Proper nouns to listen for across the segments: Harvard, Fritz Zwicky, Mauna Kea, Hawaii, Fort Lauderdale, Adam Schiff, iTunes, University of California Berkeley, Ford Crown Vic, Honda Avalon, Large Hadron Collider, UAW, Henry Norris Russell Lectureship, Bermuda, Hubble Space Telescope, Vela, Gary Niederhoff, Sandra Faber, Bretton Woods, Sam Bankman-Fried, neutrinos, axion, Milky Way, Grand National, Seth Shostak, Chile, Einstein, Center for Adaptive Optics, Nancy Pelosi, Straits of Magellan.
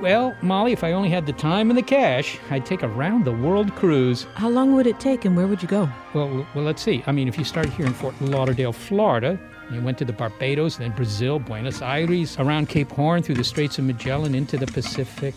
Well, Molly, if I only had the time and the cash, I'd take a round-the-world cruise. How long would it take, and where would you go? Well, let's see. I mean, if you started here in Fort Lauderdale, Florida, and you went to the Barbados, then Brazil, Buenos Aires, around Cape Horn, through the Straits of Magellan, into the Pacific.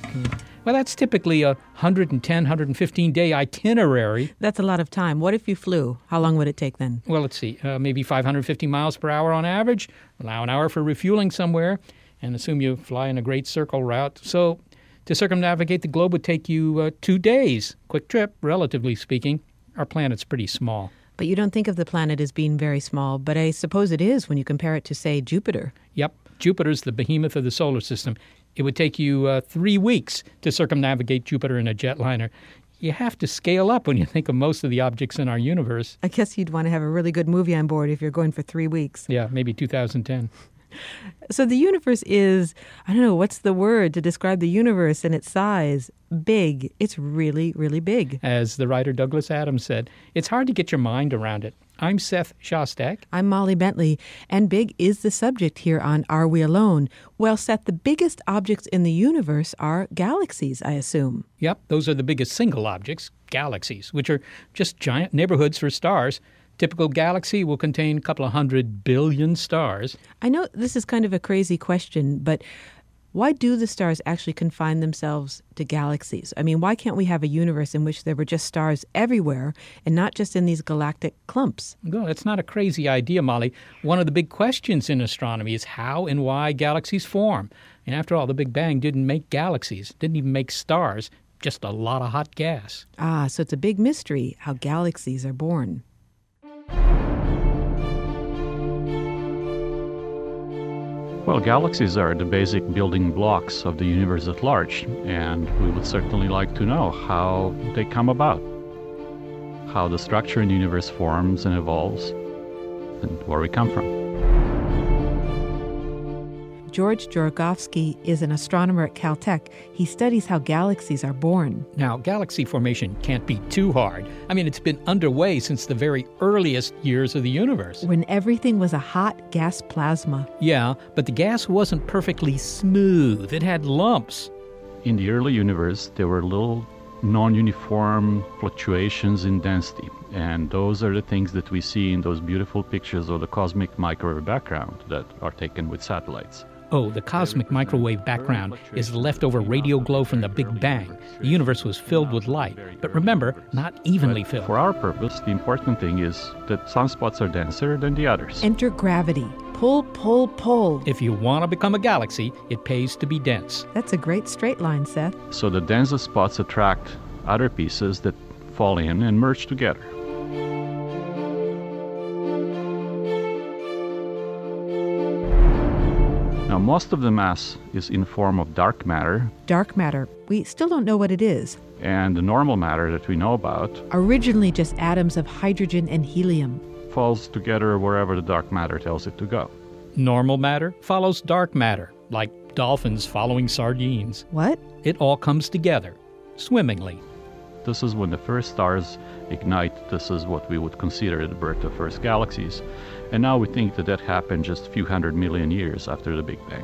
Well, that's typically a 110, 115-day itinerary. That's a lot of time. What if you flew? How long would it take then? Well, let's see. Maybe 550 miles per hour on average. Allow an hour for refueling somewhere. And assume you fly in a great circle route. So to circumnavigate the globe would take you 2 days. Quick trip, relatively speaking. Our planet's pretty small. But you don't think of the planet as being very small, but I suppose it is when you compare it to, say, Jupiter. Yep. Jupiter's the behemoth of the solar system. It would take you 3 weeks to circumnavigate Jupiter in a jetliner. You have to scale up when you think of most of the objects in our universe. I guess you'd want to have a really good movie on board if you're going for 3 weeks. Yeah, maybe 2010. So the universe is, I don't know, what's the word to describe the universe and its size? Big. It's really, really big. As the writer Douglas Adams said, it's hard to get your mind around it. I'm Seth Shostak. I'm Molly Bentley. And big is the subject here on Are We Alone? Well, Seth, the biggest objects in the universe are galaxies, I assume. Yep, those are the biggest single objects, galaxies, which are just giant neighborhoods for stars. Typical galaxy will contain a couple of 100 billion stars. I know this is kind of a crazy question, but why do the stars actually confine themselves to galaxies? I mean, why can't we have a universe in which there were just stars everywhere and not just in these galactic clumps? No, that's not a crazy idea, Molly. One of the big questions in astronomy is how and why galaxies form. And after all, the Big Bang didn't make galaxies, didn't even make stars, just a lot of hot gas. Ah, so it's a big mystery how galaxies are born. Well, galaxies are the basic building blocks of the universe at large, and we would certainly like to know how they come about, how the structure in the universe forms and evolves, and where we come from. George Djorgovski is an astronomer at Caltech. He studies how galaxies are born. Now, galaxy formation can't be too hard. I mean, it's been underway since the very earliest years of the universe. When everything was a hot gas plasma. Yeah, but the gas wasn't perfectly smooth. It had lumps. In the early universe, there were little non-uniform fluctuations in density. And those are the things that we see in those beautiful pictures of the cosmic microwave background that are taken with satellites. Oh, the cosmic microwave background is the leftover radio glow from the Big Bang. The universe was filled with light, but remember, not evenly filled. For our purpose, the important thing is that sunspots are denser than the others. Enter gravity. Pull, pull, pull. If you want to become a galaxy, it pays to be dense. That's a great straight line, Seth. So the densest spots attract other pieces that fall in and merge together. Now, most of the mass is in form of dark matter. Dark matter. We still don't know what it is. And the normal matter that we know about. Originally just atoms of hydrogen and helium. Falls together wherever the dark matter tells it to go. Normal matter follows dark matter, like dolphins following sardines. What? It all comes together, swimmingly. This is when the first stars ignite. This is what we would consider the birth of first galaxies. And now we think that happened just a few 100 million years after the Big Bang.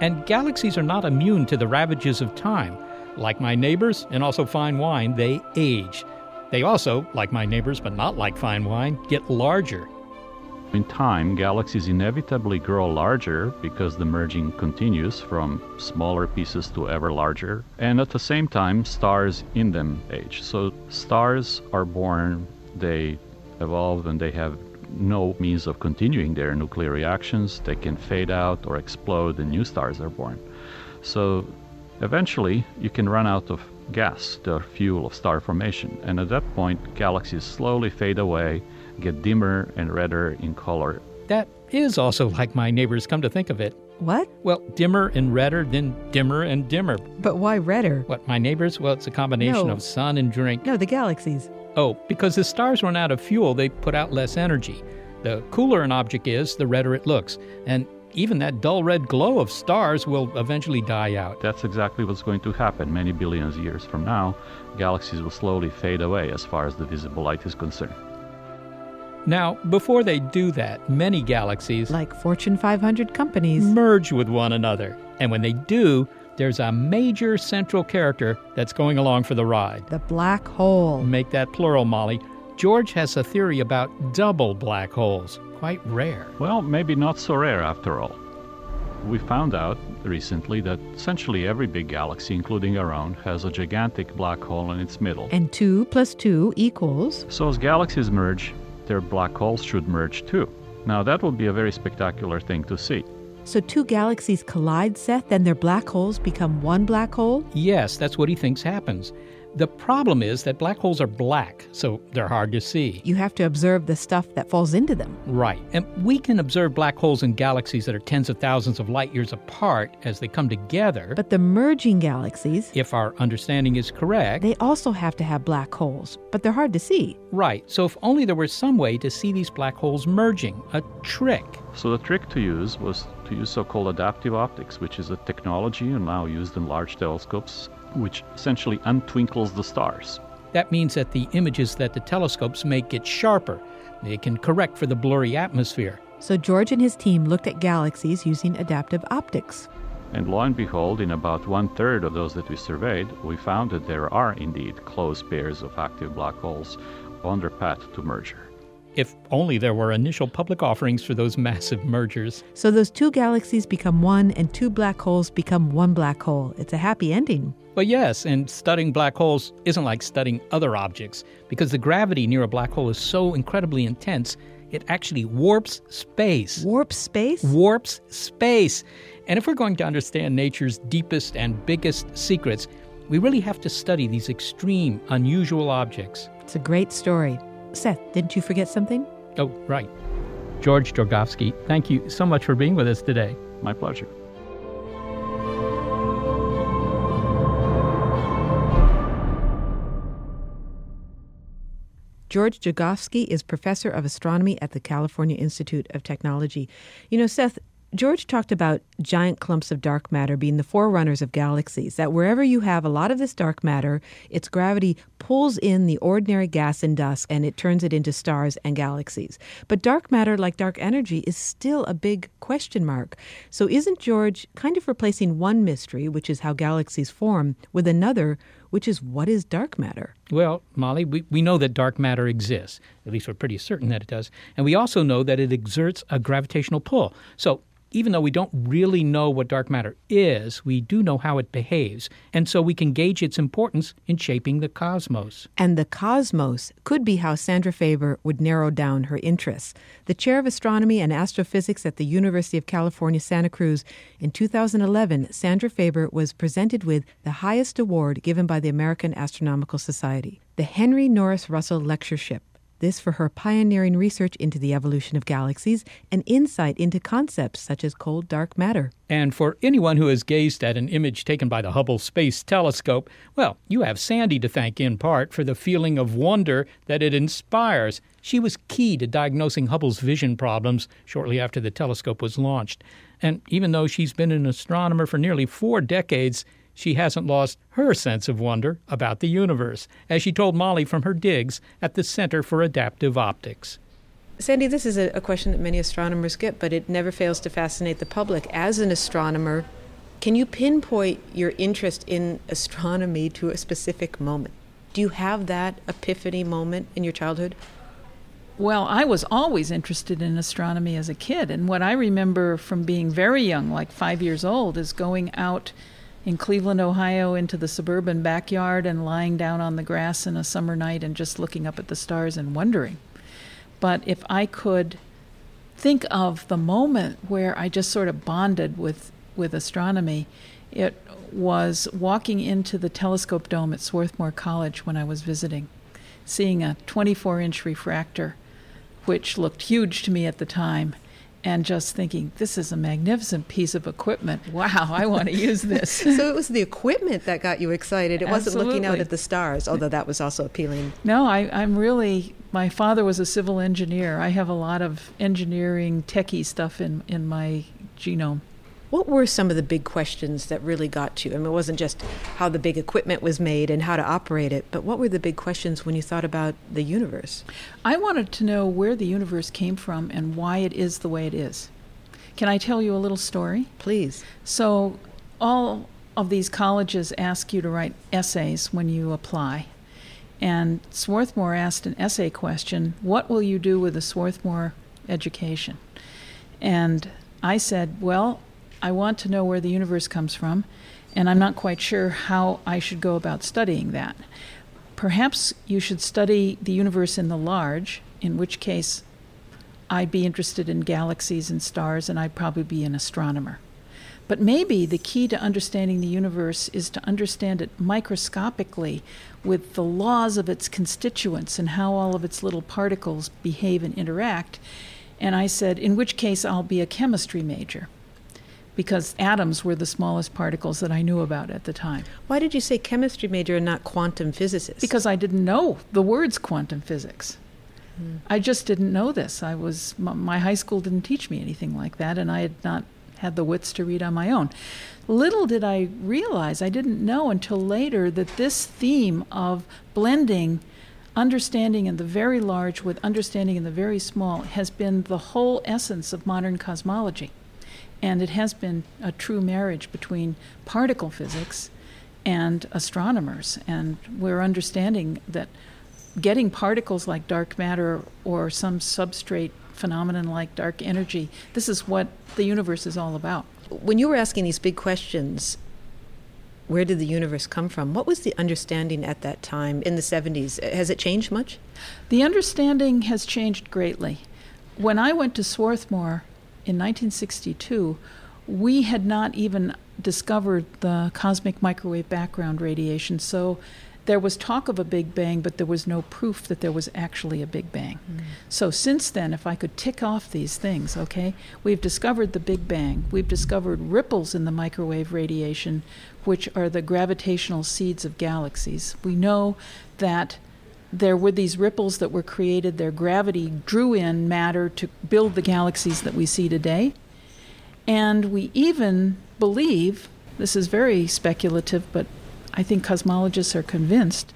And galaxies are not immune to the ravages of time. Like my neighbors, and also fine wine, they age. They also, like my neighbors, but not like fine wine, get larger. In time, galaxies inevitably grow larger because the merging continues from smaller pieces to ever larger, and at the same time, stars in them age. So stars are born, they evolve, and they have no means of continuing their nuclear reactions. They can fade out or explode, and new stars are born. So eventually, you can run out of gas, the fuel of star formation, and at that point, galaxies slowly fade away, get dimmer and redder in color. That is also like my neighbors, come to think of it. What? Well, dimmer and redder, then dimmer and dimmer. But why redder? What, my neighbors? Well, it's a combination of sun and drink. No, the galaxies. Oh, because as stars run out of fuel, they put out less energy. The cooler an object is, the redder it looks. And even that dull red glow of stars will eventually die out. That's exactly what's going to happen. Many billions of years from now, galaxies will slowly fade away as far as the visible light is concerned. Now, before they do that, many galaxies, like Fortune 500 companies, merge with one another. And when they do, there's a major central character that's going along for the ride. The black hole. Make that plural, Molly. George has a theory about double black holes. Quite rare. Well, maybe not so rare after all. We found out recently that essentially every big galaxy, including our own, has a gigantic black hole in its middle. And 2 + 2 equals... So as galaxies merge, their black holes should merge too. Now that would be a very spectacular thing to see. So 2 galaxies collide, Seth, then their black holes become one black hole? Yes, that's what he thinks happens. The problem is that black holes are black, so they're hard to see. You have to observe the stuff that falls into them. Right, and we can observe black holes in galaxies that are tens of thousands of light years apart as they come together. But the merging galaxies, if our understanding is correct, they also have to have black holes, but they're hard to see. Right, so if only there were some way to see these black holes merging, a trick. So the trick to use was to use so-called adaptive optics, which is a technology and now used in large telescopes, which essentially untwinkles the stars. That means that the images that the telescopes make get sharper. They can correct for the blurry atmosphere. So George and his team looked at galaxies using adaptive optics. And lo and behold, in about 1/3 of those that we surveyed, we found that there are indeed close pairs of active black holes on their path to merger. If only there were initial public offerings for those massive mergers. So those 2 galaxies become one, and 2 black holes become one black hole. It's a happy ending. Well, yes, and studying black holes isn't like studying other objects, because the gravity near a black hole is so incredibly intense, it actually warps space. Warps space? Warps space. And if we're going to understand nature's deepest and biggest secrets, we really have to study these extreme, unusual objects. It's a great story. Seth, didn't you forget something? Oh, right. George Djorgovski, thank you so much for being with us today. My pleasure. George Djorgovski is professor of astronomy at the California Institute of Technology. You know, Seth, George talked about giant clumps of dark matter being the forerunners of galaxies, that wherever you have a lot of this dark matter, its gravity pulls in the ordinary gas and dust, and it turns it into stars and galaxies. But dark matter, like dark energy, is still a big question mark. So isn't George kind of replacing one mystery, which is how galaxies form, with another, which is what is dark matter? Well, Molly, we know that dark matter exists. At least we're pretty certain that it does. And we also know that it exerts a gravitational pull. So even though we don't really know what dark matter is, we do know how it behaves, and so we can gauge its importance in shaping the cosmos. And the cosmos could be how Sandra Faber would narrow down her interests. The chair of astronomy and astrophysics at the University of California, Santa Cruz, in 2011, Sandra Faber was presented with the highest award given by the American Astronomical Society, the Henry Norris Russell Lectureship. This for her pioneering research into the evolution of galaxies and insight into concepts such as cold dark matter. And for anyone who has gazed at an image taken by the Hubble Space Telescope, well, you have Sandy to thank in part for the feeling of wonder that it inspires. She was key to diagnosing Hubble's vision problems shortly after the telescope was launched. And even though she's been an astronomer for nearly 4 decades, she hasn't lost her sense of wonder about the universe, as she told Molly from her digs at the Center for Adaptive Optics. Sandy, this is a question that many astronomers get, but it never fails to fascinate the public. As an astronomer, Can you pinpoint your interest in astronomy to a specific moment? Do you have that epiphany moment in your childhood? Well, I was always interested in astronomy as a kid, and what I remember from being very young, like 5 years old, is going out in Cleveland, Ohio, into the suburban backyard and lying down on the grass in a summer night and just looking up at the stars and wondering. But if I could think of the moment where I just sort of bonded with astronomy, it was walking into the telescope dome at Swarthmore College when I was visiting, seeing a 24-inch refractor, which looked huge to me at the time, and just thinking, this is a magnificent piece of equipment. Wow, I want to use this. So it was the equipment that got you excited. It Absolutely. Wasn't looking out at the stars, although that was also appealing. No, I'm really, my father was a civil engineer. I have a lot of engineering, techie stuff in my genome. What were some of the big questions that really got you? I mean, it wasn't just how the big equipment was made and how to operate it, but what were the big questions when you thought about the universe? I wanted to know where the universe came from and why it is the way it is. Can I tell you a little story? Please. So all of these colleges ask you to write essays when you apply. And Swarthmore asked an essay question, what will you do with a Swarthmore education? And I said, well, I want to know where the universe comes from, and I'm not quite sure how I should go about studying that. Perhaps you should study the universe in the large, in which case I'd be interested in galaxies and stars, and I'd probably be an astronomer. But maybe the key to understanding the universe is to understand it microscopically with the laws of its constituents and how all of its little particles behave and interact. And I said, in which case I'll be a chemistry major, because atoms were the smallest particles that I knew about at the time. Why did you say chemistry major and not quantum physicist? Because I didn't know the words quantum physics. I just didn't know this. My high school didn't teach me anything like that, and I had not had the wits to read on my own. Little did I realize, I didn't know until later, that this theme of blending understanding in the very large with understanding in the very small has been the whole essence of modern cosmology. And it has been a true marriage between particle physics and astronomers. And we're understanding that getting particles like dark matter or some substrate phenomenon like dark energy, this is what the universe is all about. When you were asking these big questions, where did the universe come from? What was the understanding at that time in the 70s? Has it changed much? The understanding has changed greatly. When I went to Swarthmore in 1962, we had not even discovered the cosmic microwave background radiation, so there was talk of a Big Bang, but there was no proof that there was actually a Big Bang. So since then, if I could tick off these things, okay, we've discovered the Big Bang, we've discovered ripples in the microwave radiation, which are the gravitational seeds of galaxies. We know that there were these ripples that were created. Their gravity drew in matter to build the galaxies that we see today. And we even believe, this is very speculative, but I think cosmologists are convinced,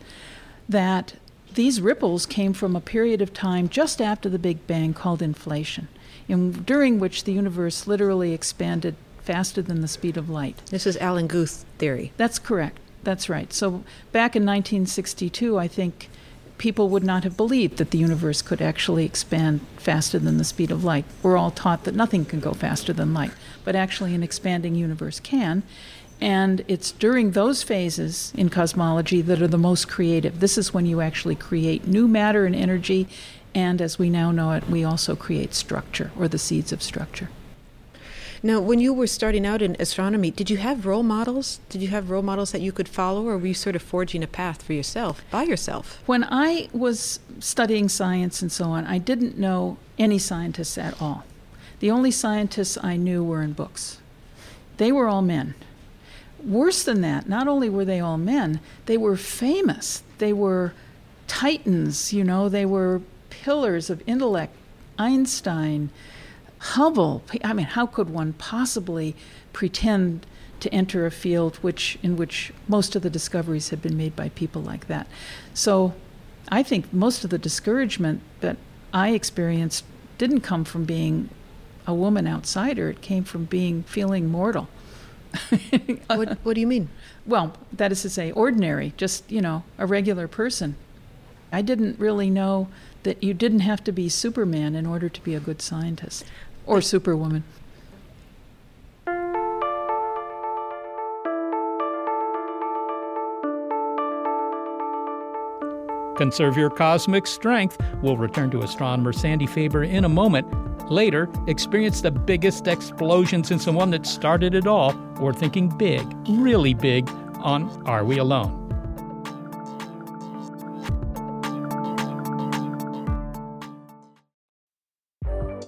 that these ripples came from a period of time just after the Big Bang called inflation, and during which the universe literally expanded faster than the speed of light. This is Alan Guth theory. That's correct. That's right. So back in 1962, I think people would not have believed that the universe could actually expand faster than the speed of light. We're all taught that nothing can go faster than light, but actually an expanding universe can. And it's during those phases in cosmology that are the most creative. This is when you actually create new matter and energy, and as we now know it, we also create structure, or the seeds of structure. Now, when you were starting out in astronomy, did you have role models? Did you have role models that you could follow, or were you sort of forging a path for yourself, by yourself? When I was studying science and so on, I didn't know any scientists at all. The only scientists I knew were in books. They were all men. Worse than that, not only were they all men, they were famous. They were titans, you know, they were pillars of intellect. Einstein, Hubble. I mean, how could one possibly pretend to enter a field in which most of the discoveries had been made by people like that? So I think most of the discouragement that I experienced didn't come from being a woman outsider. It came from feeling mortal What do you mean? Well, that is to say, ordinary, just, a regular person. I didn't really know that you didn't have to be Superman in order to be a good scientist or Superwoman. Conserve your cosmic strength. We'll return to astronomer Sandy Faber in a moment. Later, experience the biggest explosion since the one that started it all, or thinking big, really big, on Are We Alone?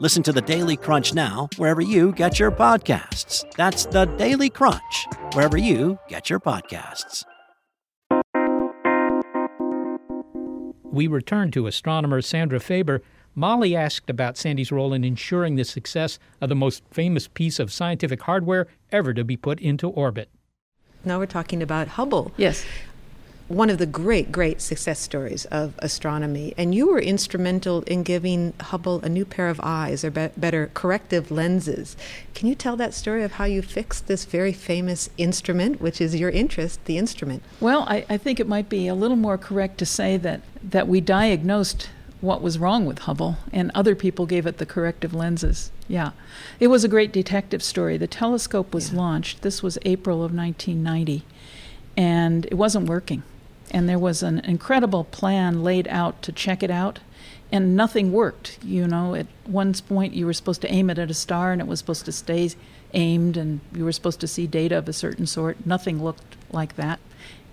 Listen to the Daily Crunch now wherever you get your podcasts. That's the Daily Crunch, wherever you get your podcasts. We return to astronomer Sandra Faber. Molly asked about Sandy's role in ensuring the success of the most famous piece of scientific hardware ever to be put into orbit. Now we're talking about Hubble. Yes. One of the great, great success stories of astronomy. And you were instrumental in giving Hubble a new pair of eyes, or better, corrective lenses. Can you tell that story of how you fixed this very famous instrument, which is your interest, the instrument? Well, I think it might be a little more correct to say that we diagnosed what was wrong with Hubble, and other people gave it the corrective lenses. Yeah. It was a great detective story. The telescope was launched. This was April of 1990, and it wasn't working. And there was an incredible plan laid out to check it out, and nothing worked. At one point you were supposed to aim it at a star, and it was supposed to stay aimed, and you were supposed to see data of a certain sort. Nothing looked like that.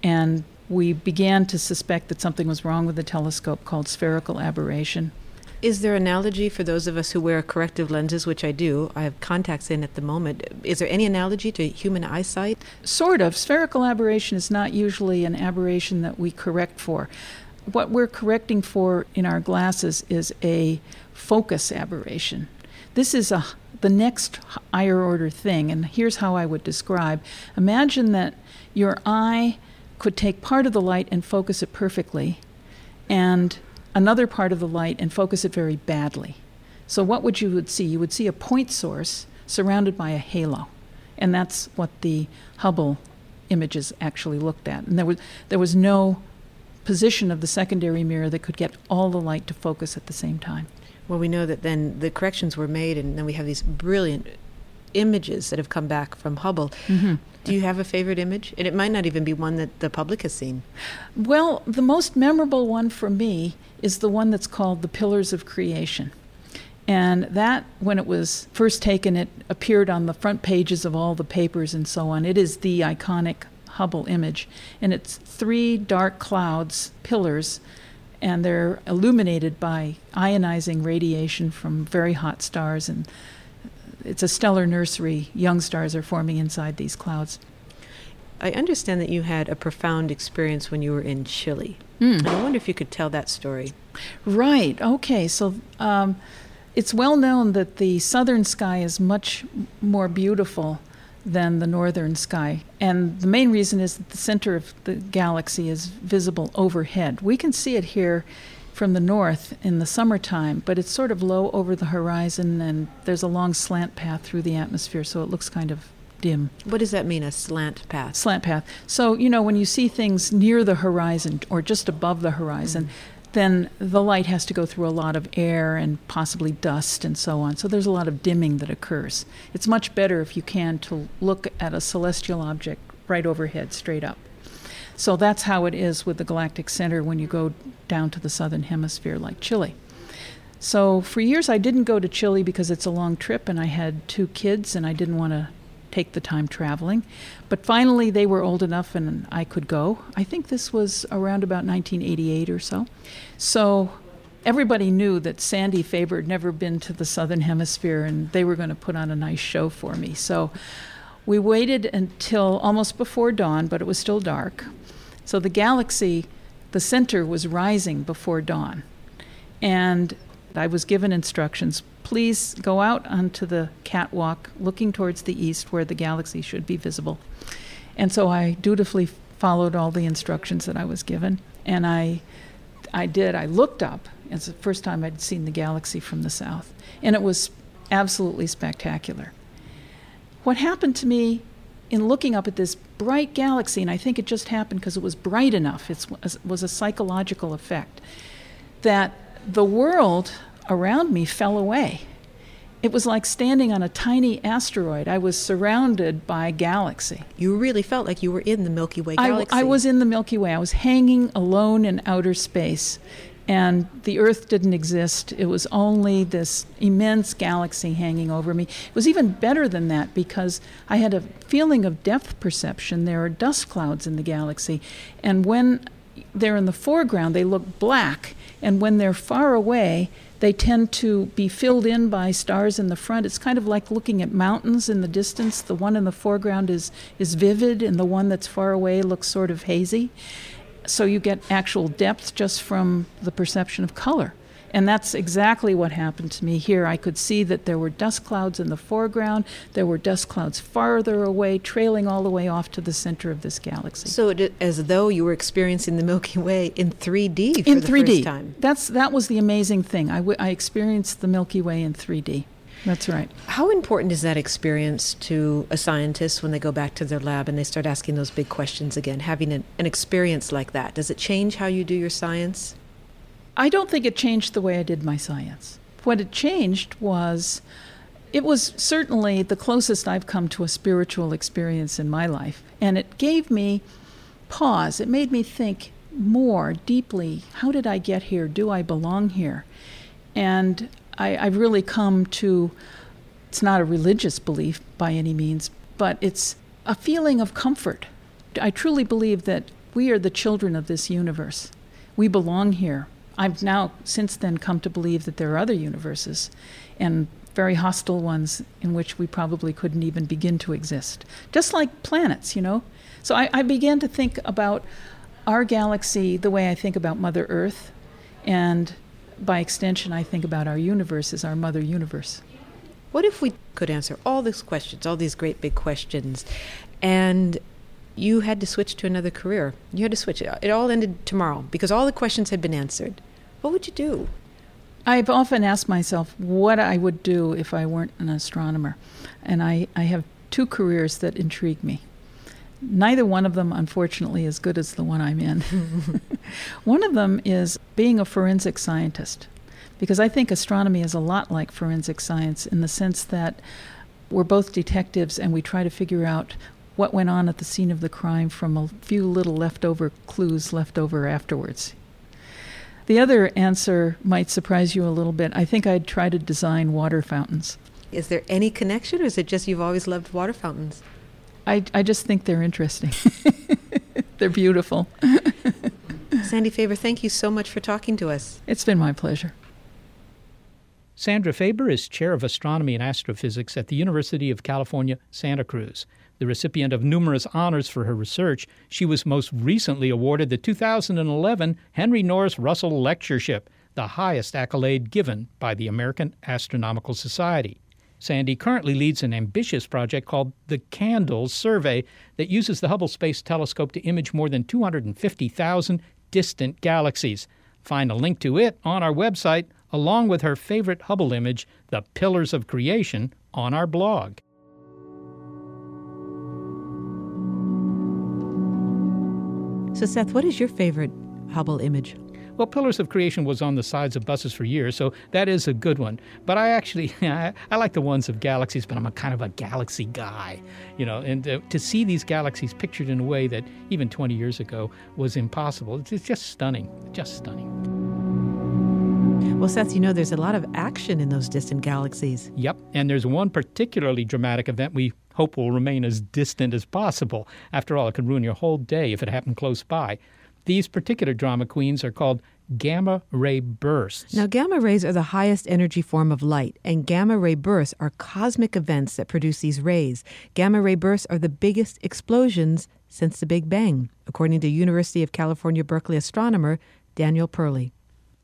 And we began to suspect that something was wrong with the telescope, called spherical aberration. Is there an analogy for those of us who wear corrective lenses, which I do? I have contacts in at the moment. Is there any analogy to human eyesight? Sort of. Spherical aberration is not usually an aberration that we correct for. What we're correcting for in our glasses is a focus aberration. This is the next higher order thing, and here's how I would describe. Imagine that your eye could take part of the light and focus it perfectly, and another part of the light and focus it very badly. So what would see? You would see a point source surrounded by a halo, and that's what the Hubble images actually looked at. And there was no position of the secondary mirror that could get all the light to focus at the same time. Well, we know that then the corrections were made, and then we have these brilliant images that have come back from Hubble. Mm-hmm. Do you have a favorite image? And it might not even be one that the public has seen. Well, the most memorable one for me is the one that's called the Pillars of Creation. And that, when it was first taken, it appeared on the front pages of all the papers and so on. It is the iconic Hubble image. And it's three dark clouds, pillars, and they're illuminated by ionizing radiation from very hot stars, and it's a stellar nursery. Young stars are forming inside these clouds. I understand that you had a profound experience when you were in Chile. And I wonder if you could tell that story. Right. Okay. So it's well known that the southern sky is much more beautiful than the northern sky. And the main reason is that the center of the galaxy is visible overhead. We can see it here from the north in the summertime, but it's sort of low over the horizon, and there's a long slant path through the atmosphere, so it looks kind of dim. What does that mean, a slant path? Slant path. So, when you see things near the horizon or just above the horizon, then the light has to go through a lot of air and possibly dust and so on. So there's a lot of dimming that occurs. It's much better, if you can, to look at a celestial object right overhead, straight up. So that's how it is with the galactic center when you go down to the southern hemisphere like Chile. So for years I didn't go to Chile because it's a long trip, and I had two kids and I didn't want to take the time traveling. But finally they were old enough and I could go. I think this was around about 1988 or so. So everybody knew that Sandy Faber had never been to the southern hemisphere, and they were going to put on a nice show for me. So we waited until almost before dawn, but it was still dark. So the galaxy, the center was rising before dawn. And I was given instructions, please go out onto the catwalk looking towards the east where the galaxy should be visible. And so I dutifully followed all the instructions that I was given. And I looked up. It's the first time I'd seen the galaxy from the south. And it was absolutely spectacular. What happened to me in looking up at this bright galaxy, and I think it just happened because it was bright enough, it was a psychological effect, that the world around me fell away. It was like standing on a tiny asteroid. I was surrounded by galaxy. You really felt like you were in the Milky Way galaxy. I was in the Milky Way. I was hanging alone in outer space, and the Earth didn't exist. It was only this immense galaxy hanging over me. It was even better than that because I had a feeling of depth perception. There are dust clouds in the galaxy, and when they're in the foreground, they look black, and when they're far away, they tend to be filled in by stars in the front. It's kind of like looking at mountains in the distance. The one in the foreground is vivid, and the one that's far away looks sort of hazy. So you get actual depth just from the perception of color. And that's exactly what happened to me here. I could see that there were dust clouds in the foreground. There were dust clouds farther away, trailing all the way off to the center of this galaxy. So it, as though you were experiencing the Milky Way in 3D for the first time. That was the amazing thing. I experienced the Milky Way in 3D. That's right. How important is that experience to a scientist when they go back to their lab and they start asking those big questions again, having an experience like that? Does it change how you do your science? I don't think it changed the way I did my science. What it changed was, it was certainly the closest I've come to a spiritual experience in my life. And it gave me pause. It made me think more deeply, how did I get here? Do I belong here? And I've really come to, it's not a religious belief by any means, but it's a feeling of comfort. I truly believe that we are the children of this universe. We belong here. I've now since then come to believe that there are other universes and very hostile ones in which we probably couldn't even begin to exist. Just like planets, you know. So I began to think about our galaxy the way I think about Mother Earth, and by extension, I think about our universe as our mother universe. What if we could answer all these questions, all these great big questions, and you had to switch to another career? You had to switch. It all ended tomorrow because all the questions had been answered. What would you do? I've often asked myself what I would do if I weren't an astronomer. And I have two careers that intrigue me. Neither one of them, unfortunately, as good as the one I'm in. One of them is being a forensic scientist, because I think astronomy is a lot like forensic science in the sense that we're both detectives and we try to figure out what went on at the scene of the crime from a few little leftover clues left over afterwards. The other answer might surprise you a little bit. I think I'd try to design water fountains. Is there any connection, or is it just you've always loved water fountains? I just think they're interesting. They're beautiful. Sandy Faber, thank you so much for talking to us. It's been my pleasure. Sandra Faber is Chair of Astronomy and Astrophysics at the University of California, Santa Cruz. The recipient of numerous honors for her research, she was most recently awarded the 2011 Henry Norris Russell Lectureship, the highest accolade given by the American Astronomical Society. Sandy currently leads an ambitious project called the Candles Survey that uses the Hubble Space Telescope to image more than 250,000 distant galaxies. Find a link to it on our website, along with her favorite Hubble image, the Pillars of Creation, on our blog. So, Seth, what is your favorite Hubble image? Well, Pillars of Creation was on the sides of buses for years, so that is a good one. But I like the ones of galaxies, but I'm a kind of a galaxy guy, you know. And to see these galaxies pictured in a way that even 20 years ago was impossible, it's just stunning, just stunning. Well, Seth, you know there's a lot of action in those distant galaxies. Yep, and there's one particularly dramatic event we hope will remain as distant as possible. After all, it could ruin your whole day if it happened close by. These particular drama queens are called gamma-ray bursts. Now, gamma rays are the highest energy form of light, and gamma-ray bursts are cosmic events that produce these rays. Gamma-ray bursts are the biggest explosions since the Big Bang, according to University of California, Berkeley astronomer Daniel Perley.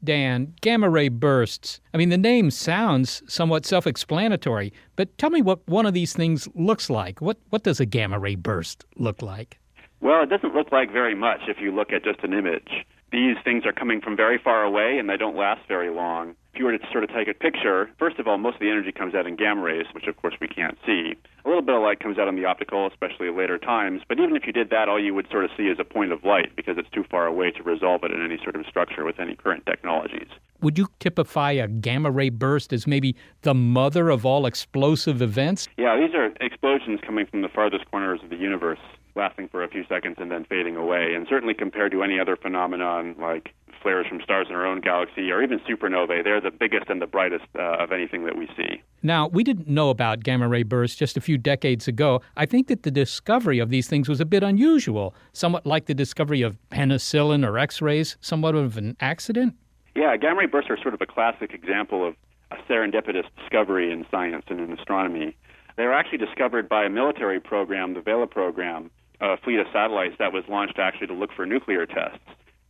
Dan, gamma-ray bursts. I mean, the name sounds somewhat self-explanatory, but tell me what one of these things looks like. What does a gamma-ray burst look like? Well, it doesn't look like very much if you look at just an image. These things are coming from very far away, and they don't last very long. If you were to sort of take a picture, first of all, most of the energy comes out in gamma rays, which, of course, we can't see. A little bit of light comes out in the optical, especially at later times. But even if you did that, all you would sort of see is a point of light because it's too far away to resolve it in any sort of structure with any current technologies. Would you typify a gamma-ray burst as maybe the mother of all explosive events? Yeah, these are explosions coming from the farthest corners of the universe, lasting for a few seconds and then fading away. And certainly compared to any other phenomenon like flares from stars in our own galaxy or even supernovae, they're the biggest and the brightest of anything that we see. Now, we didn't know about gamma-ray bursts just a few decades ago. I think that the discovery of these things was a bit unusual, somewhat like the discovery of penicillin or X-rays, somewhat of an accident. Yeah, gamma-ray bursts are sort of a classic example of a serendipitous discovery in science and in astronomy. They were actually discovered by a military program, the Vela program, a fleet of satellites that was launched actually to look for nuclear tests.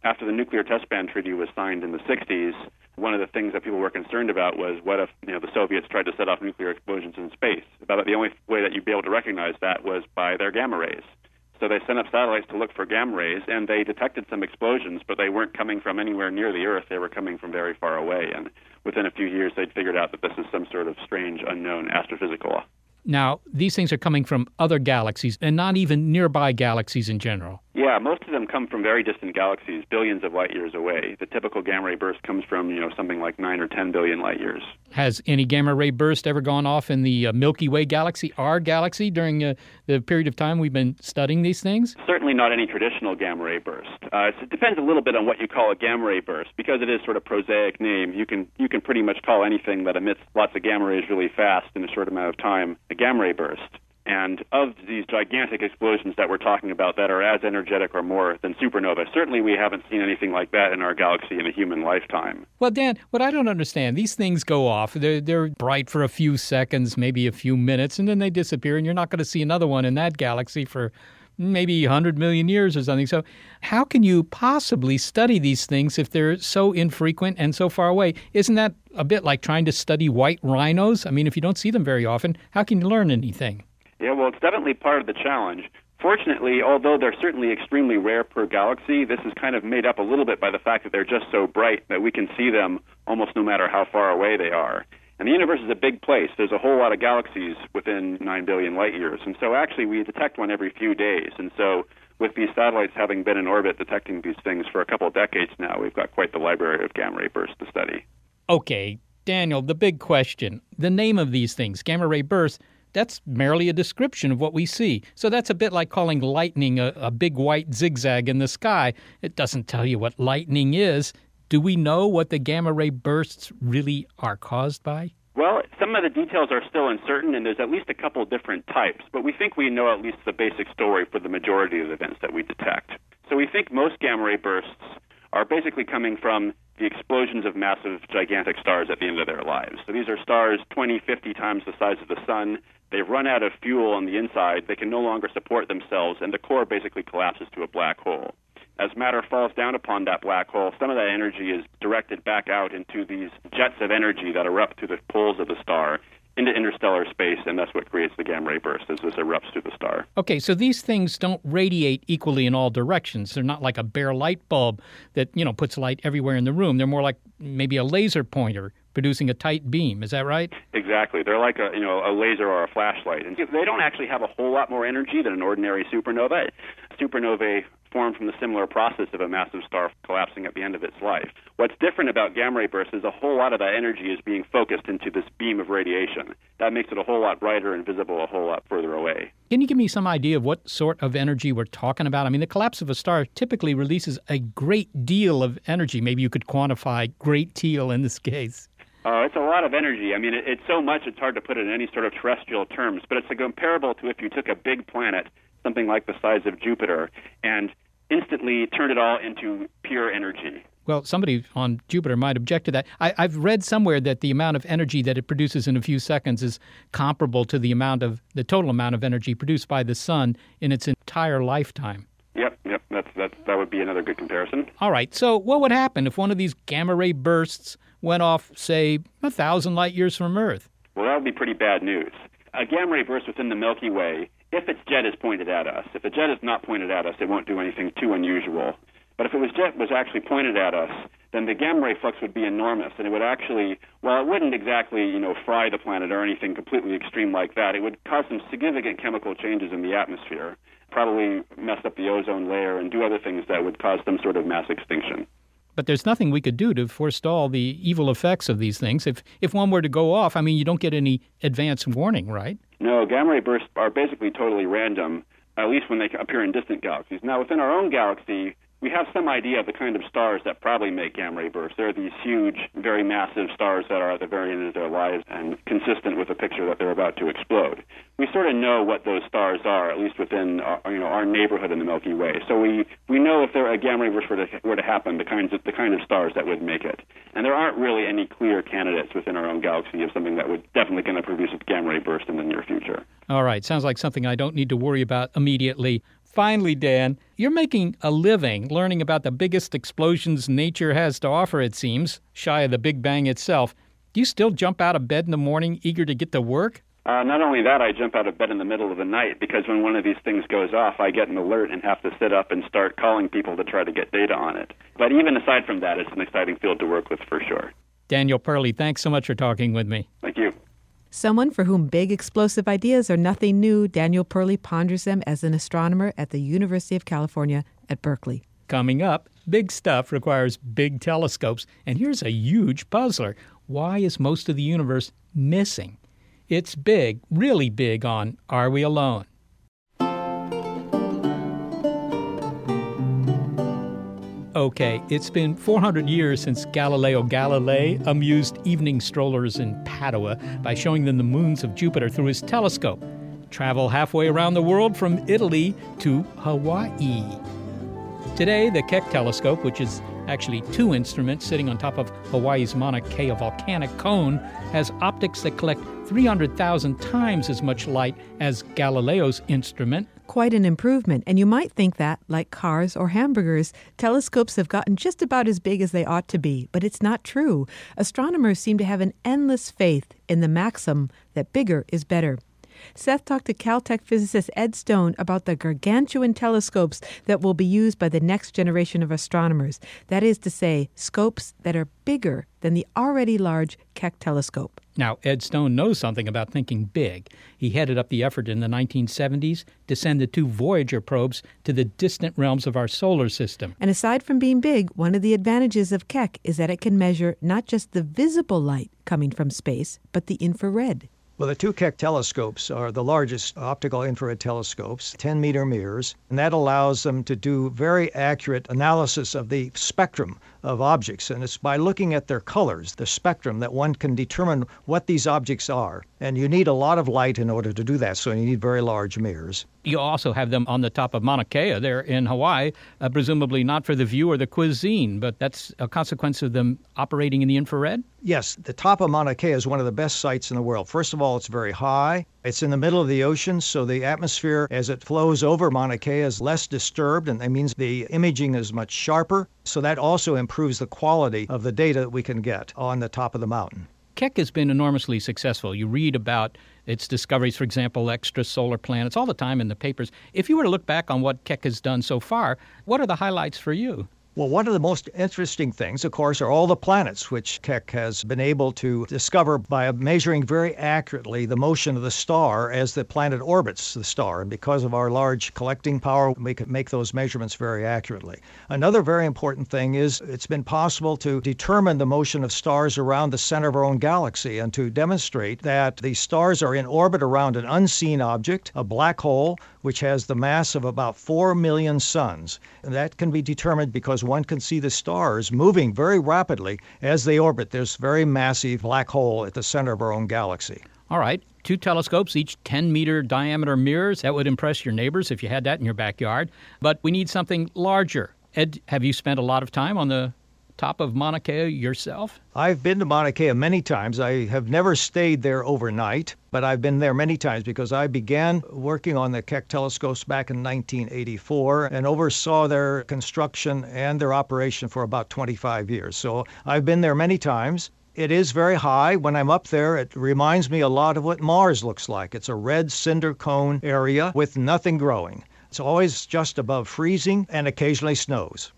After the nuclear test ban treaty was signed in the 60s, one of the things that people were concerned about was what if the Soviets tried to set off nuclear explosions in space? About the only way that you'd be able to recognize that was by their gamma rays. So they sent up satellites to look for gamma rays, and they detected some explosions, but they weren't coming from anywhere near the Earth. They were coming from very far away, and within a few years they'd figured out that this is some sort of strange, unknown astrophysical. Now, these things are coming from other galaxies and not even nearby galaxies in general. Yeah, most of them come from very distant galaxies, billions of light years away. The typical gamma-ray burst comes from, something like 9 or 10 billion light years. Has any gamma-ray burst ever gone off in the Milky Way galaxy, our galaxy, during the period of time we've been studying these things? Certainly not any traditional gamma-ray burst. It depends a little bit on what you call a gamma-ray burst. Because it is sort of prosaic name, you can pretty much call anything that emits lots of gamma rays really fast in a short amount of time a gamma-ray burst. And of these gigantic explosions that we're talking about that are as energetic or more than supernova, certainly we haven't seen anything like that in our galaxy in a human lifetime. Well, Dan, what I don't understand, these things go off. They're bright for a few seconds, maybe a few minutes, and then they disappear, and you're not going to see another one in that galaxy for maybe 100 million years or something. So how can you possibly study these things if they're so infrequent and so far away? Isn't that a bit like trying to study white rhinos? I mean, if you don't see them very often, how can you learn anything? Yeah, well, it's definitely part of the challenge. Fortunately, although they're certainly extremely rare per galaxy, this is kind of made up a little bit by the fact that they're just so bright that we can see them almost no matter how far away they are. And the universe is a big place. There's a whole lot of galaxies within 9 billion light years. And so actually we detect one every few days. And so with these satellites having been in orbit detecting these things for a couple of decades now, we've got quite the library of gamma-ray bursts to study. Okay, Daniel, the big question, the name of these things, gamma-ray bursts, that's merely a description of what we see. So that's a bit like calling lightning a big white zigzag in the sky. It doesn't tell you what lightning is. Do we know what the gamma-ray bursts really are caused by? Well, some of the details are still uncertain, and there's at least a couple different types. But we think we know at least the basic story for the majority of the events that we detect. So we think most gamma-ray bursts are basically coming from the explosions of massive, gigantic stars at the end of their lives. So these are stars 20, 50 times the size of the sun. They've run out of fuel on the inside. They can no longer support themselves, and the core basically collapses to a black hole. As matter falls down upon that black hole, some of that energy is directed back out into these jets of energy that erupt through the poles of the star into interstellar space, and that's what creates the gamma-ray burst, as this erupts through the star. Okay, so these things don't radiate equally in all directions. They're not like a bare light bulb that, puts light everywhere in the room. They're more like maybe a laser pointer producing a tight beam. Is that right? Exactly. They're like a laser or a flashlight. And they don't actually have a whole lot more energy than an ordinary supernova. Supernovae form from the similar process of a massive star collapsing at the end of its life. What's different about gamma-ray bursts is a whole lot of that energy is being focused into this beam of radiation. That makes it a whole lot brighter and visible a whole lot further away. Can you give me some idea of what sort of energy we're talking about? I mean, the collapse of a star typically releases a great deal of energy. Maybe you could quantify great deal in this case. It's a lot of energy. I mean, it's so much it's hard to put it in any sort of terrestrial terms, but it's comparable to if you took a big planet, something like the size of Jupiter, and instantly turned it all into pure energy. Well, somebody on Jupiter might object to that. I've read somewhere that the amount of energy that it produces in a few seconds is comparable to the total amount of energy produced by the sun in its entire lifetime. Yep. That would be another good comparison. All right. So what would happen if one of these gamma-ray bursts went off, say, 1,000 light years from Earth? Well, that would be pretty bad news. A gamma-ray burst within the Milky Way, if its jet is pointed at us. If the jet is not pointed at us, it won't do anything too unusual. But if its jet was actually pointed at us, then the gamma-ray flux would be enormous, and it would actually, well, it wouldn't exactly, fry the planet or anything completely extreme like that. It would cause some significant chemical changes in the atmosphere, probably mess up the ozone layer and do other things that would cause some sort of mass extinction. But there's nothing we could do to forestall the evil effects of these things. If one were to go off, you don't get any advance warning, right? No, gamma-ray bursts are basically totally random, at least when they appear in distant galaxies. Now, within our own galaxy, we have some idea of the kind of stars that probably make gamma-ray bursts. They're these huge, very massive stars that are at the very end of their lives and consistent with the picture that they're about to explode. We sort of know what those stars are, at least within our neighborhood in the Milky Way. So we know if a gamma-ray burst were to happen, the kind of stars that would make it. And there aren't really any clear candidates within our own galaxy of something that would definitely going to produce a gamma-ray burst in the near future. All right, sounds like something I don't need to worry about immediately. Finally, Dan, you're making a living learning about the biggest explosions nature has to offer, it seems, shy of the Big Bang itself. Do you still jump out of bed in the morning eager to get to work? Not only that, I jump out of bed in the middle of the night because when one of these things goes off, I get an alert and have to sit up and start calling people to try to get data on it. But even aside from that, it's an exciting field to work with for sure. Daniel Perley, thanks so much for talking with me. Thank you. Someone for whom big explosive ideas are nothing new, Daniel Perley ponders them as an astronomer at the University of California at Berkeley. Coming up, big stuff requires big telescopes, and here's a huge puzzler. Why is most of the universe missing? It's big, really big on Are We Alone? Okay, it's been 400 years since Galileo Galilei amused evening strollers in Padua by showing them the moons of Jupiter through his telescope. Travel halfway around the world from Italy to Hawaii. Today, the Keck telescope, which is actually two instruments sitting on top of Hawaii's Mauna Kea volcanic cone, has optics that collect 300,000 times as much light as Galileo's instrument. Quite an improvement, and you might think that, like cars or hamburgers, telescopes have gotten just about as big as they ought to be, but it's not true. Astronomers seem to have an endless faith in the maxim that bigger is better. Seth talked to Caltech physicist Ed Stone about the gargantuan telescopes that will be used by the next generation of astronomers. That is to say, scopes that are bigger than the already large Keck telescope. Now, Ed Stone knows something about thinking big. He headed up the effort in the 1970s to send the two Voyager probes to the distant realms of our solar system. And aside from being big, one of the advantages of Keck is that it can measure not just the visible light coming from space, but the infrared. Well, the two Keck telescopes are the largest optical infrared telescopes, 10-meter mirrors, and that allows them to do very accurate analysis of the spectrum of objects. And it's by looking at their colors, the spectrum, that one can determine what these objects are. And you need a lot of light in order to do that, so you need very large mirrors. You also have them on the top of Mauna Kea there in Hawaii, presumably not for the view or the cuisine, but that's a consequence of them operating in the infrared? Yes, the top of Mauna Kea is one of the best sites in the world. First of all, it's very high. It's in the middle of the ocean, so the atmosphere as it flows over Mauna Kea is less disturbed, and that means the imaging is much sharper. So that also improves the quality of the data that we can get on the top of the mountain. Keck has been enormously successful. You read about its discoveries, for example, extrasolar planets, all the time in the papers. If you were to look back on what Keck has done so far, what are the highlights for you? Well, one of the most interesting things, of course, are all the planets which Keck has been able to discover by measuring very accurately the motion of the star as the planet orbits the star. And because of our large collecting power, we can make those measurements very accurately. Another very important thing is it's been possible to determine the motion of stars around the center of our own galaxy and to demonstrate that the stars are in orbit around an unseen object, a black hole, which has the mass of about 4 million suns. And that can be determined because one can see the stars moving very rapidly as they orbit this very massive black hole at the center of our own galaxy. All right, two telescopes, each 10-meter diameter mirrors. That would impress your neighbors if you had that in your backyard. But we need something larger. Ed, have you spent a lot of time on the top of Mauna Kea yourself? I've been to Mauna Kea many times. I have never stayed there overnight, but I've been there many times because I began working on the Keck telescopes back in 1984 and oversaw their construction and their operation for about 25 years. So I've been there many times. It is very high. When I'm up there, it reminds me a lot of what Mars looks like. It's a red cinder cone area with nothing growing. It's always just above freezing and occasionally snows.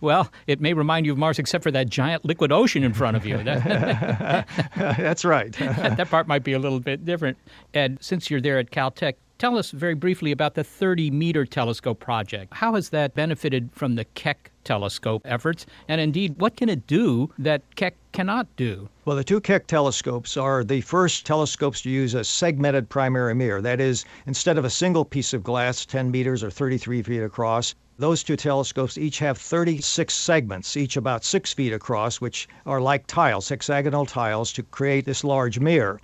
Well, it may remind you of Mars except for that giant liquid ocean in front of you. That's right. That part might be a little bit different. Ed, since you're there at Caltech, tell us very briefly about the 30-meter telescope project. How has that benefited from the Keck telescope efforts? And indeed, what can it do that Keck cannot do? Well, the two Keck telescopes are the first telescopes to use a segmented primary mirror. That is, instead of a single piece of glass 10 meters or 33 feet across, those two telescopes each have 36 segments, each about 6 feet across, which are like tiles, hexagonal tiles, to create this large mirror.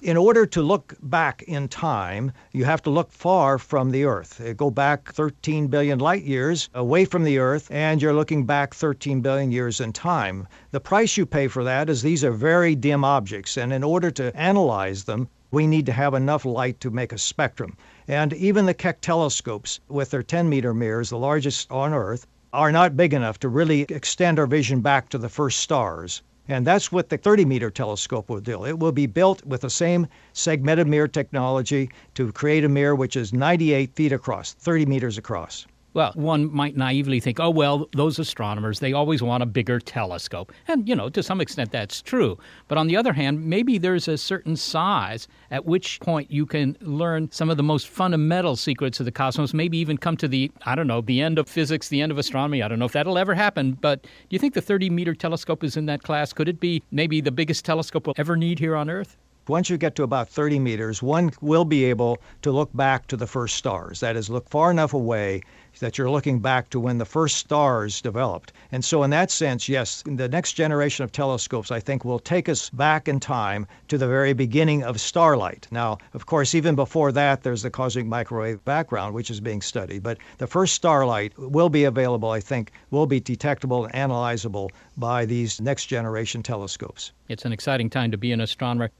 In order to look back in time, you have to look far from the Earth. Go back 13 billion light years away from the Earth, and you're looking back 13 billion years in time. The price you pay for that is these are very dim objects, and in order to analyze them, we need to have enough light to make a spectrum. And even the Keck telescopes, with their 10-meter mirrors, the largest on Earth, are not big enough to really extend our vision back to the first stars. And that's what the 30-meter telescope will do. It will be built with the same segmented mirror technology to create a mirror which is 98 feet across, 30 meters across. Well, one might naively think, oh, well, those astronomers, they always want a bigger telescope. And, to some extent that's true. But on the other hand, maybe there's a certain size at which point you can learn some of the most fundamental secrets of the cosmos, maybe even come to the end of physics, the end of astronomy. I don't know if that'll ever happen. But do you think the 30-meter telescope is in that class? Could it be maybe the biggest telescope we'll ever need here on Earth? Once you get to about 30 meters, one will be able to look back to the first stars. That is, look far enough away that you're looking back to when the first stars developed. And so in that sense, yes, the next generation of telescopes, I think, will take us back in time to the very beginning of starlight. Now, of course, even before that, there's the cosmic microwave background, which is being studied. But the first starlight will be available, I think, will be detectable and analyzable by these next generation telescopes. It's an exciting time to be an astronomer.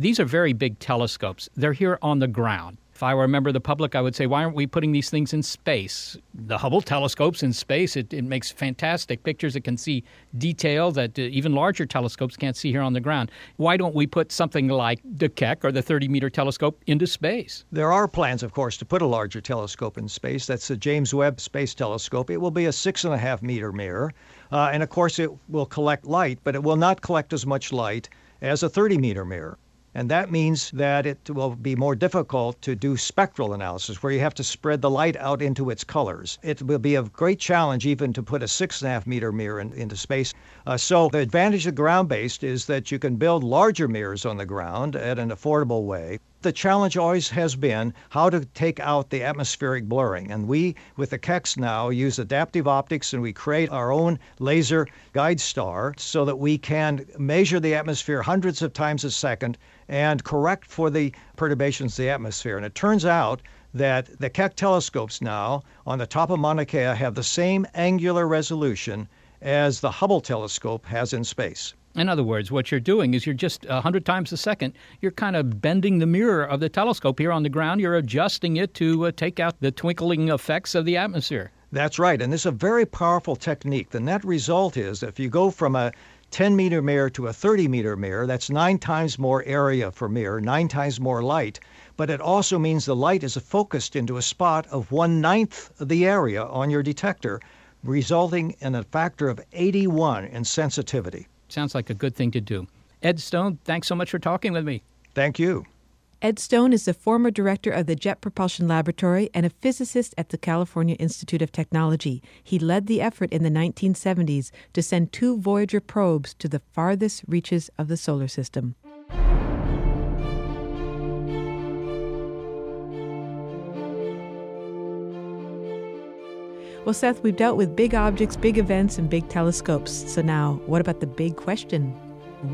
These are very big telescopes. They're here on the ground. If I were a member of the public, I would say, why aren't we putting these things in space? The Hubble telescope's in space. It makes fantastic pictures. It can see detail that even larger telescopes can't see here on the ground. Why don't we put something like the Keck or the 30-meter telescope into space? There are plans, of course, to put a larger telescope in space. That's the James Webb Space Telescope. It will be a 6.5-meter mirror. And, of course, it will collect light, but it will not collect as much light as a 30-meter mirror. And that means that it will be more difficult to do spectral analysis, where you have to spread the light out into its colors. It will be a great challenge even to put a 6.5-meter mirror into space. So the advantage of ground-based is that you can build larger mirrors on the ground at an affordable way. The challenge always has been how to take out the atmospheric blurring. And we, with the Kecks now, use adaptive optics, and we create our own laser guide star so that we can measure the atmosphere hundreds of times a second and correct for the perturbations of the atmosphere. And it turns out that the Keck telescopes now on the top of Mauna Kea have the same angular resolution as the Hubble telescope has in space. In other words, what you're doing is you're just 100 times a second, you're kind of bending the mirror of the telescope here on the ground. You're adjusting it to take out the twinkling effects of the atmosphere. That's right, and this is a very powerful technique. The net result is if you go from a 10-meter mirror to a 30-meter mirror, that's 9 times more area for mirror, 9 times more light. But it also means the light is focused into a spot of 1/9 the area on your detector, resulting in a factor of 81 in sensitivity. Sounds like a good thing to do. Ed Stone, thanks so much for talking with me. Thank you. Ed Stone is the former director of the Jet Propulsion Laboratory and a physicist at the California Institute of Technology. He led the effort in the 1970s to send 2 Voyager probes to the farthest reaches of the solar system. Well, Seth, we've dealt with big objects, big events, and big telescopes. So now, what about the big question?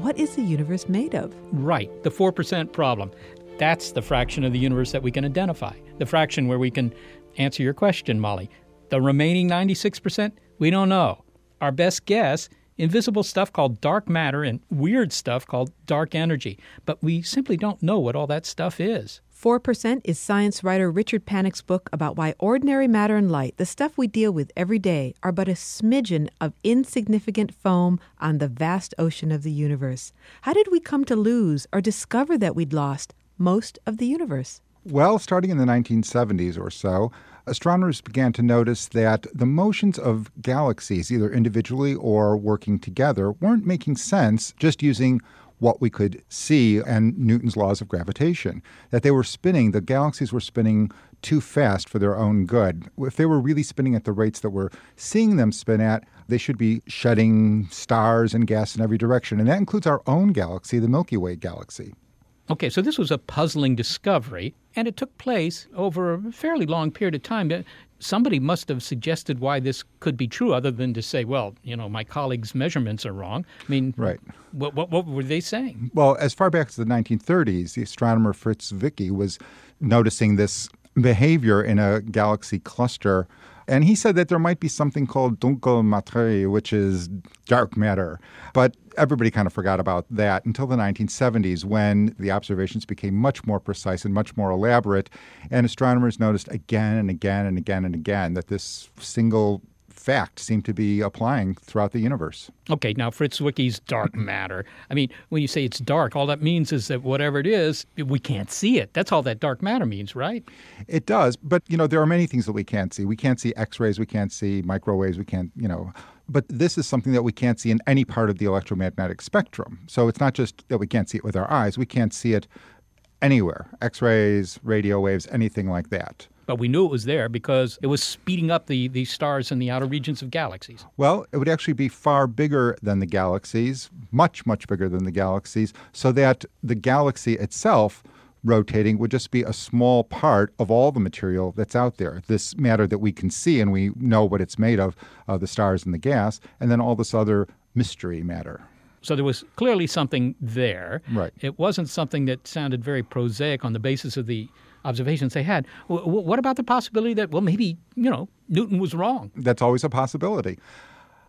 What is the universe made of? Right, the 4% problem. That's the fraction of the universe that we can identify, the fraction where we can answer your question, Molly. The remaining 96%, we don't know. our best guess, invisible stuff called dark matter and weird stuff called dark energy. But we simply don't know what all that stuff is. 4% is science writer Richard Panik's book about why ordinary matter and light, the stuff we deal with every day, are but a smidgen of insignificant foam on the vast ocean of the universe. How did we come to lose or discover that we'd lost most of the universe? Well, starting in the 1970s or so, astronomers began to notice that the motions of galaxies, either individually or working together, weren't making sense just using what we could see and Newton's laws of gravitation, that they were spinning, the galaxies were spinning too fast for their own good. If they were really spinning at the rates that we're seeing them spin at, they should be shedding stars and gas in every direction. And that includes our own galaxy, the Milky Way galaxy. Okay, so this was a puzzling discovery, and it took place over a fairly long period of time. Somebody must have suggested why this could be true other than to say, well, you know, my colleagues' measurements are wrong. I mean, right. What were they saying? Well, as far back as the 1930s, the astronomer Fritz Zwicky was noticing this behavior in a galaxy cluster, and he said that there might be something called dunkle materie, which is dark matter. But everybody kind of forgot about that until the 1970s, when the observations became much more precise and much more elaborate. And astronomers noticed again and again and again and again that this single fact seemed to be applying throughout the universe. Okay, now Fritz Zwicky's dark matter. I mean, when you say it's dark, all that means is that whatever it is, we can't see it. That's all that dark matter means, right? It does, but, you know, there are many things that we can't see. We can't see X-rays, we can't see microwaves, we can't, you know. But this is something that we can't see in any part of the electromagnetic spectrum. So it's not just that we can't see it with our eyes, we can't see it anywhere. X-rays, radio waves, anything like that. But we knew it was there because it was speeding up the stars in the outer regions of galaxies. Well, it would actually be far bigger than the galaxies, much, much bigger than the galaxies, so that the galaxy itself rotating would just be a small part of all the material that's out there, this matter that we can see and we know what it's made of, the stars and the gas, and then all this other mystery matter. So there was clearly something there. Right. It wasn't something that sounded very prosaic on the basis of the observations they had. What about the possibility that, well, maybe, you know, Newton was wrong? That's always a possibility.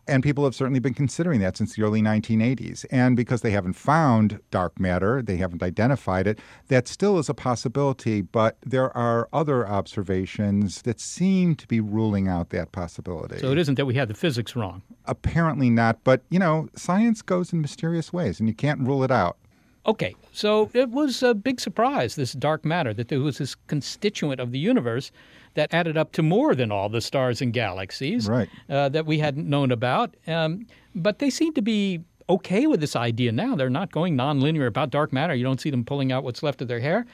And people have certainly been considering that since the early 1980s. And because they haven't found dark matter, they haven't identified it, that still is a possibility. But there are other observations that seem to be ruling out that possibility. So it isn't that we had the physics wrong? Apparently not. But, you know, science goes in mysterious ways, and you can't rule it out. Okay, so it was a big surprise, this dark matter, that there was this constituent of the universe that added up to more than all the stars and galaxies that we hadn't known about. But they seem to be okay with this idea now. They're not going nonlinear about dark matter. You don't see them pulling out what's left of their hair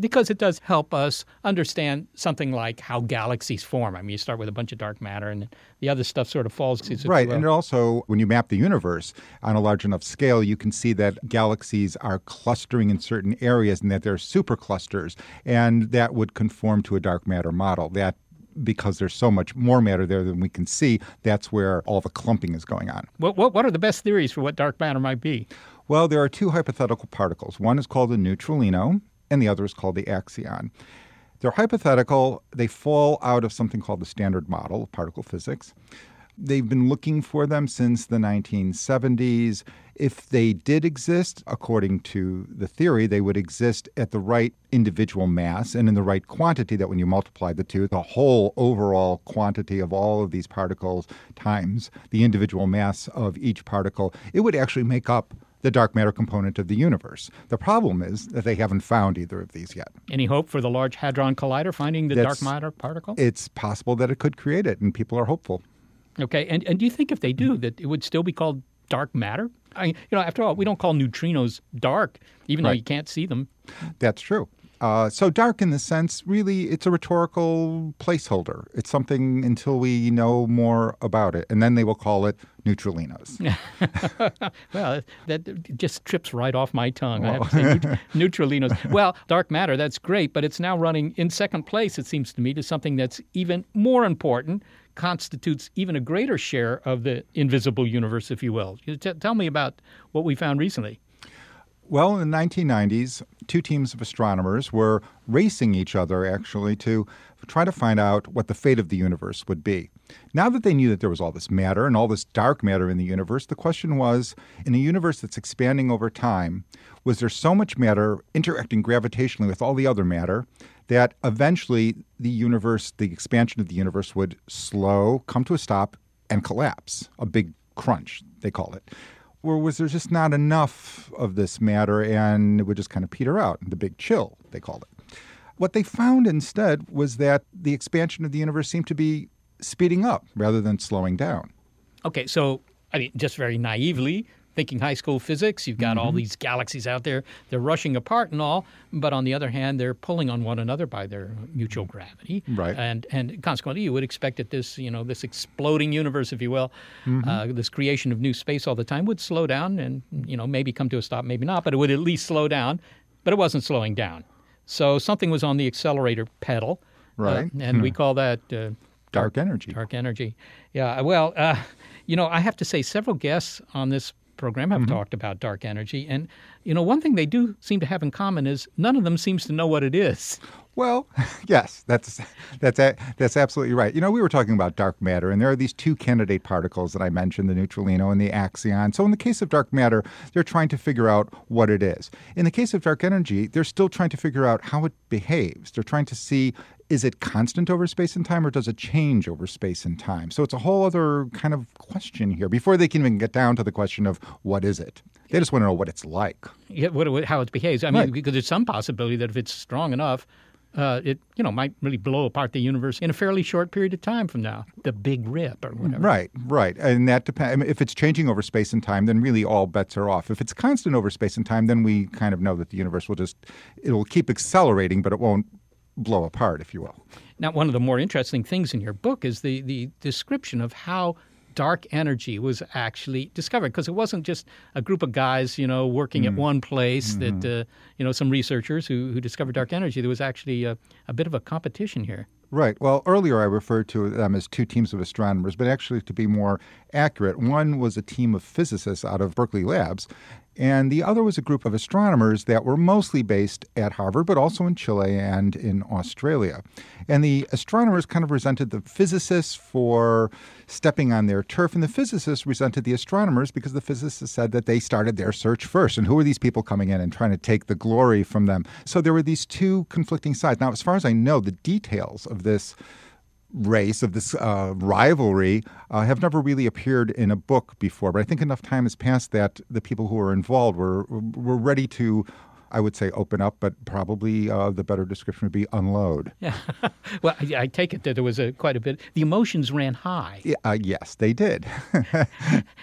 because it does help us understand something like how galaxies form. I mean, you start with a bunch of dark matter and the other stuff sort of falls. Right, and also when you map the universe on a large enough scale, you can see that galaxies are clustering in certain areas and that they're superclusters, and that would conform to a dark matter model. That because there's so much more matter there than we can see, that's where all the clumping is going on. What are the best theories for what dark matter might be? Well, there are two hypothetical particles. One is called the neutralino, and the other is called the axion. They're hypothetical. They fall out of something called the Standard Model of particle physics. They've been looking for them since the 1970s. If they did exist, according to the theory, they would exist at the right individual mass and in the right quantity, that when you multiply the two, the whole overall quantity of all of these particles times the individual mass of each particle, it would actually make up the dark matter component of the universe. The problem is that they haven't found either of these yet. Any hope for the Large Hadron Collider finding the dark matter particle? It's possible that it could create it, and people are hopeful. Okay, and do you think if they do that it would still be called dark matter? You know, after all, we don't call neutrinos dark, even though you can't see them. That's true. So dark in the sense, really, it's a rhetorical placeholder. It's something until we know more about it, and then they will call it neutralinos. Well, that just trips right off my tongue. I have to say neutralinos. Well, dark matter, that's great, but it's now running in second place, it seems to me, to something that's even more important, constitutes even a greater share of the invisible universe, if you will. Tell me about what we found recently. Well, in the 1990s, two teams of astronomers were racing each other, actually, to try to find out what the fate of the universe would be. Now that they knew that there was all this matter and all this dark matter in the universe, the question was, in a universe that's expanding over time, was there so much matter interacting gravitationally with all the other matter that eventually the universe, the expansion of the universe would slow, come to a stop, and collapse? A big crunch, they call it. Or was there just not enough of this matter and it would just kind of peter out? The big chill, they called it. What they found instead was that the expansion of the universe seemed to be speeding up rather than slowing down. Okay, so, I mean, just very naively, thinking high school physics, you've got all these galaxies out there, they're rushing apart and all, but on the other hand, they're pulling on one another by their mutual gravity. Right. And consequently, you would expect that this, you know, this exploding universe, if you will, this creation of new space all the time would slow down and, you know, maybe come to a stop, maybe not, but it would at least slow down, but it wasn't slowing down. So something was on the accelerator pedal. Right. And we call that... dark energy. Dark energy. Yeah. Well, you know, I have to say several guests on this program have talked about dark energy. And, you know, one thing they do seem to have in common is none of them seems to know what it is. Well, yes, that's absolutely right. You know, we were talking about dark matter, and there are these two candidate particles that I mentioned, the neutralino and the axion. So in the case of dark matter, they're trying to figure out what it is. In the case of dark energy, they're still trying to figure out how it behaves. They're trying to see, is it constant over space and time, or does it change over space and time? So it's a whole other kind of question here before they can even get down to the question of what is it. They just want to know what it's like. Yeah, how it behaves. I mean, because there's some possibility that if it's strong enough, it, you know, might really blow apart the universe in a fairly short period of time from now, the big rip or whatever. Right, right. And that depends. I mean, if it's changing over space and time, then really all bets are off. If it's constant over space and time, then we kind of know that the universe will just, it will keep accelerating, but it won't blow apart, if you will. Now, one of the more interesting things in your book is the description of how dark energy was actually discovered, because it wasn't just a group of guys, you know, working at one place that, you know, some researchers who discovered dark energy. There was actually a bit of a competition here. Right. Well, earlier I referred to them as two teams of astronomers, but actually, to be more accurate, one was a team of physicists out of Berkeley Labs, and the other was a group of astronomers that were mostly based at Harvard, but also in Chile and in Australia. And the astronomers kind of resented the physicists for stepping on their turf, and the physicists resented the astronomers because the physicists said that they started their search first, and who are these people coming in and trying to take the glory from them? So there were these two conflicting sides. Now, as far as I know, the details of this race, of this rivalry, have never really appeared in a book before. But I think enough time has passed that the people who were involved were ready to, I would say, open up, but probably the better description would be unload. Yeah. Well, I take it that there was quite a bit. The emotions ran high. Yeah, yes, they did.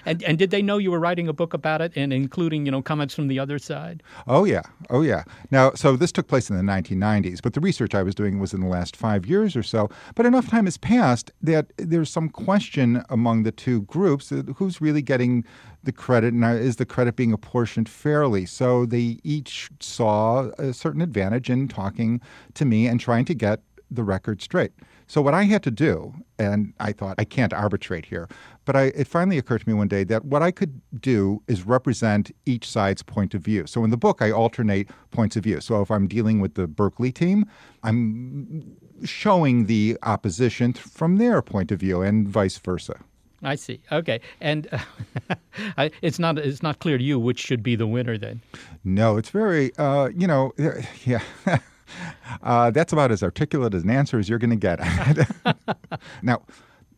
And did they know you were writing a book about it and including, you know, comments from the other side? Oh, yeah. Oh, yeah. Now, so this took place in the 1990s, but the research I was doing was in the last 5 years or so. But enough time has passed that there's some question among the two groups, who's really getting the credit, and is the credit being apportioned fairly? So they each saw a certain advantage in talking to me and trying to get the record straight. So what I had to do, and I thought, I can't arbitrate here, but it finally occurred to me one day that what I could do is represent each side's point of view. So in the book, I alternate points of view. So if I'm dealing with the Berkeley team, I'm showing the opposition from their point of view and vice versa. I see. Okay. And it's not clear to you which should be the winner then. No, it's very, you know, yeah. That's about as articulate as an answer as you're going to get. Now,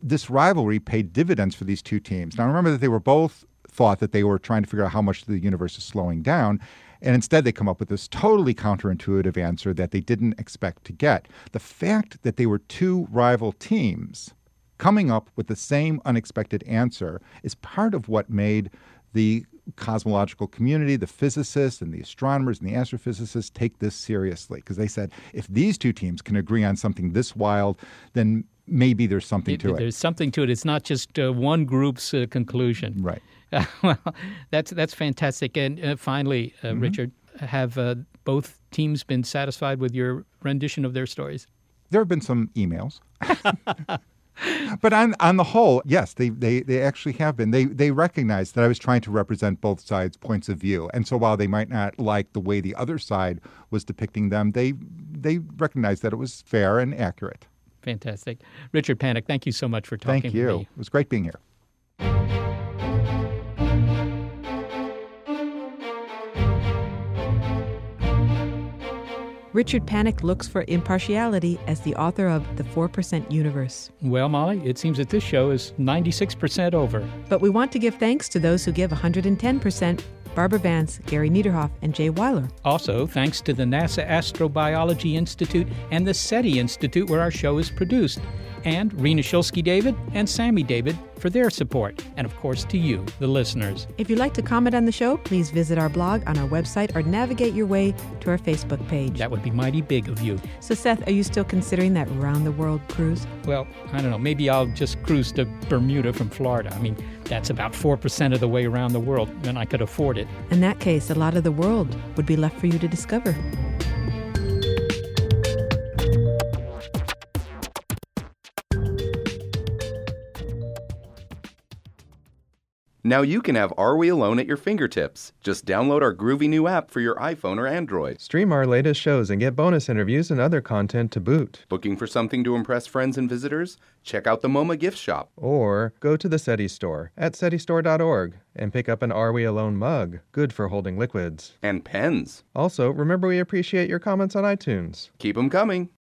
this rivalry paid dividends for these two teams. Now, remember that they were both thought that they were trying to figure out how much the universe is slowing down. And instead, they come up with this totally counterintuitive answer that they didn't expect to get. The fact that they were two rival teams coming up with the same unexpected answer is part of what made the cosmological community, the physicists and the astronomers and the astrophysicists, take this seriously. Because they said, if these two teams can agree on something this wild, then maybe there's something to it. There's something to it. It's not just one group's conclusion. Right. Well, that's fantastic. And finally, Richard, have both teams been satisfied with your rendition of their stories? There have been some emails. But on the whole, yes, they actually have been. They recognized that I was trying to represent both sides' points of view. And so while they might not like the way the other side was depicting them, they recognized that it was fair and accurate. Fantastic. Richard Panik, thank you so much for talking to me. Thank you. It was great being here. Richard Panik looks for impartiality as the author of The 4% Universe. Well, Molly, it seems that this show is 96% over. But we want to give thanks to those who give 110%. Barbara Vance, Gary Niederhoff, and Jay Weiler. Also, thanks to the NASA Astrobiology Institute and the SETI Institute, where our show is produced, and Rena Shulsky-David and Sammy David for their support, and of course to you, the listeners. If you'd like to comment on the show, please visit our blog on our website or navigate your way to our Facebook page. That would be mighty big of you. So, Seth, are you still considering that round-the-world cruise? Well, I don't know. Maybe I'll just cruise to Bermuda from Florida. I mean, that's about 4% of the way around the world, and I could afford it. In that case, a lot of the world would be left for you to discover. Now you can have Are We Alone at your fingertips. Just download our groovy new app for your iPhone or Android. Stream our latest shows and get bonus interviews and other content to boot. Looking for something to impress friends and visitors? Check out the MoMA gift shop. Or go to the SETI store at SETIstore.org and pick up an Are We Alone mug, good for holding liquids. And pens. Also, remember we appreciate your comments on iTunes. Keep them coming.